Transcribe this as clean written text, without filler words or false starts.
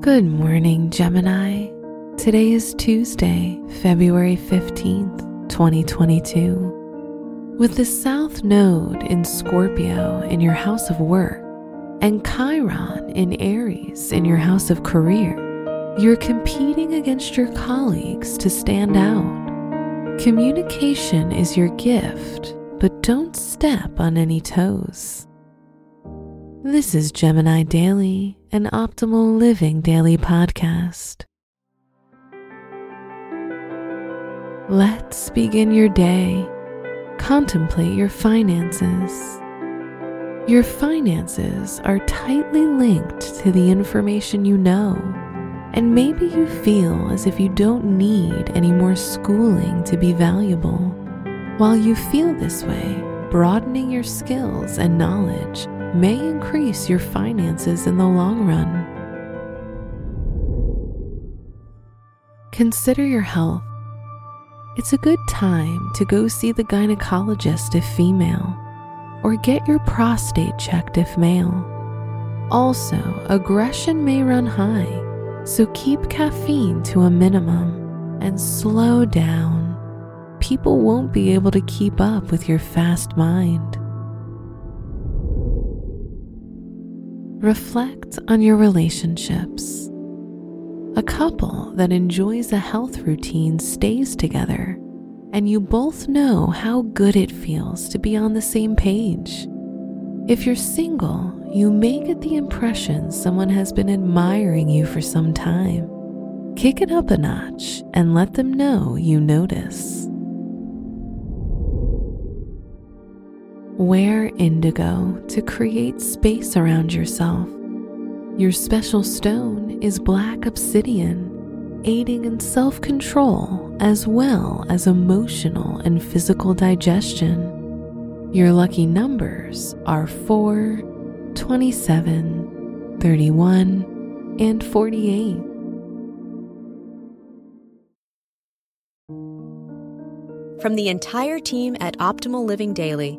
Good morning, Gemini. Today is Tuesday, February 15th, 2022. With the South Node in Scorpio in your house of work and Chiron in Aries in your house of career, you're competing against your colleagues to stand out. Communication is your gift, but don't step on any toes. This is Gemini Daily, an Optimal Living Daily podcast. Let's begin your day. Contemplate your finances. Your finances are tightly linked to the information you know, and maybe you feel as if you don't need any more schooling to be valuable. While you feel this way, broadening your skills and knowledge may increase your finances in the long run. Consider your health. It's a good time to go see the gynecologist if female, or get your prostate checked if male. Also, aggression may run high, so keep caffeine to a minimum and slow down. People won't be able to keep up with your fast mind. Reflect on your relationships. A couple that enjoys a health routine stays together, and you both know how good it feels to be on the same page. If you're single, you may get the impression someone has been admiring you for some time. Kick it up a notch and let them know you notice. Wear indigo to create space around yourself. Your special stone is black obsidian, aiding in self-control as well as emotional and physical digestion. Your lucky numbers are 4, 27, 31, and 48. From the entire team at Optimal Living Daily,